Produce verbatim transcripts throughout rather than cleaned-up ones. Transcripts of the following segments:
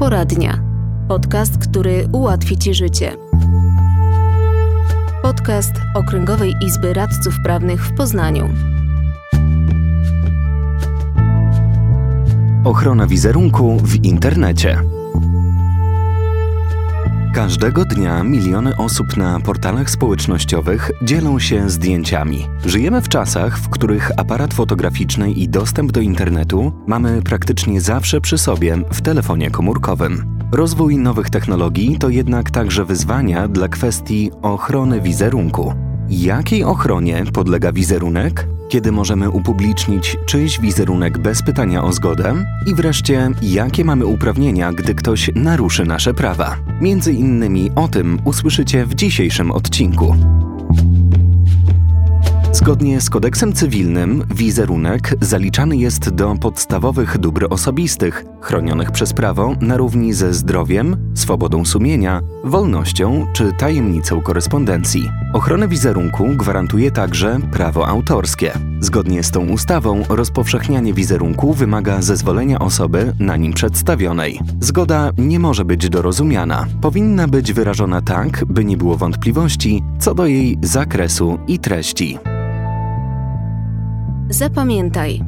Poradnia. Podcast, który ułatwi Ci życie. Podcast Okręgowej Izby Radców Prawnych w Poznaniu. Ochrona wizerunku w internecie. Każdego dnia miliony osób na portalach społecznościowych dzielą się zdjęciami. Żyjemy w czasach, w których aparat fotograficzny i dostęp do internetu mamy praktycznie zawsze przy sobie w telefonie komórkowym. Rozwój nowych technologii to jednak także wyzwania dla kwestii ochrony wizerunku. Jakiej ochronie podlega wizerunek? Kiedy możemy upublicznić czyjś wizerunek bez pytania o zgodę? I wreszcie, jakie mamy uprawnienia, gdy ktoś naruszy nasze prawa? Między innymi o tym usłyszycie w dzisiejszym odcinku. Zgodnie z kodeksem cywilnym wizerunek zaliczany jest do podstawowych dóbr osobistych, chronionych przez prawo na równi ze zdrowiem, swobodą sumienia, wolnością czy tajemnicą korespondencji. Ochronę wizerunku gwarantuje także prawo autorskie. Zgodnie z tą ustawą rozpowszechnianie wizerunku wymaga zezwolenia osoby na nim przedstawionej. Zgoda nie może być dorozumiana. Powinna być wyrażona tak, by nie było wątpliwości co do jej zakresu i treści. Zapamiętaj.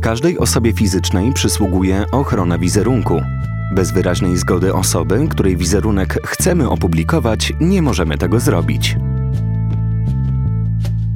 Każdej osobie fizycznej przysługuje ochrona wizerunku. Bez wyraźnej zgody osoby, której wizerunek chcemy opublikować, nie możemy tego zrobić.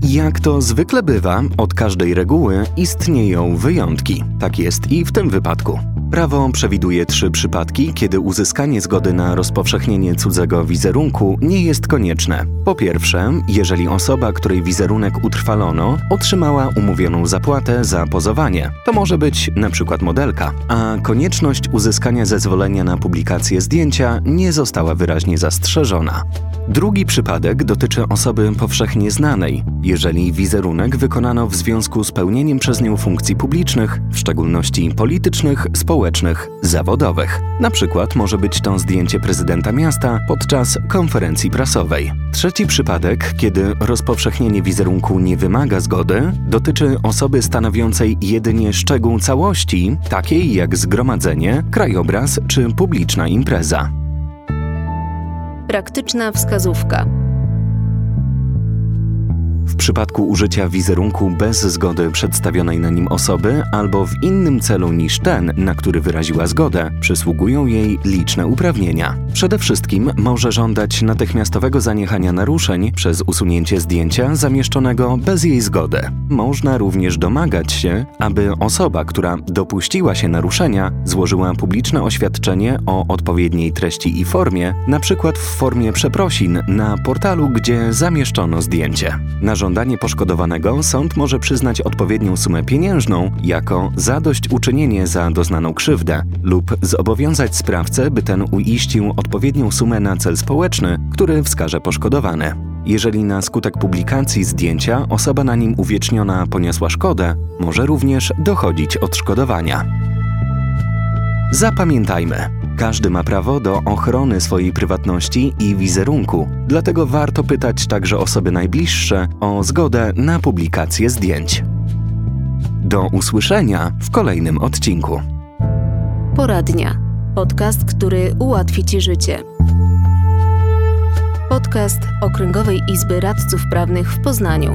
Jak to zwykle bywa, od każdej reguły istnieją wyjątki. Tak jest i w tym wypadku. Prawo przewiduje trzy przypadki, kiedy uzyskanie zgody na rozpowszechnienie cudzego wizerunku nie jest konieczne. Po pierwsze, jeżeli osoba, której wizerunek utrwalono, otrzymała umówioną zapłatę za pozowanie. To może być np. modelka, a konieczność uzyskania zezwolenia na publikację zdjęcia nie została wyraźnie zastrzeżona. Drugi przypadek dotyczy osoby powszechnie znanej, jeżeli wizerunek wykonano w związku z pełnieniem przez nią funkcji publicznych, w szczególności politycznych, społecznych, zawodowych. Na przykład może być to zdjęcie prezydenta miasta podczas konferencji prasowej. Trzeci przypadek, kiedy rozpowszechnienie wizerunku nie wymaga zgody, dotyczy osoby stanowiącej jedynie szczegół całości, takiej jak zgromadzenie, krajobraz czy publiczna impreza. Praktyczna wskazówka. W przypadku użycia wizerunku bez zgody przedstawionej na nim osoby albo w innym celu niż ten, na który wyraziła zgodę, przysługują jej liczne uprawnienia. Przede wszystkim może żądać natychmiastowego zaniechania naruszeń przez usunięcie zdjęcia zamieszczonego bez jej zgody. Można również domagać się, aby osoba, która dopuściła się naruszenia, złożyła publiczne oświadczenie o odpowiedniej treści i formie, np. w formie przeprosin na portalu, gdzie zamieszczono zdjęcie. Na żądanie poszkodowanego sąd może przyznać odpowiednią sumę pieniężną jako zadośćuczynienie za doznaną krzywdę lub zobowiązać sprawcę, by ten uiścił odpowiednią sumę na cel społeczny, który wskaże poszkodowany. Jeżeli na skutek publikacji zdjęcia osoba na nim uwieczniona poniosła szkodę, może również dochodzić odszkodowania. Zapamiętajmy. Każdy ma prawo do ochrony swojej prywatności i wizerunku, dlatego warto pytać także osoby najbliższe o zgodę na publikację zdjęć. Do usłyszenia w kolejnym odcinku. Poradnia. Podcast, który ułatwi Ci życie. Podcast Okręgowej Izby Radców Prawnych w Poznaniu.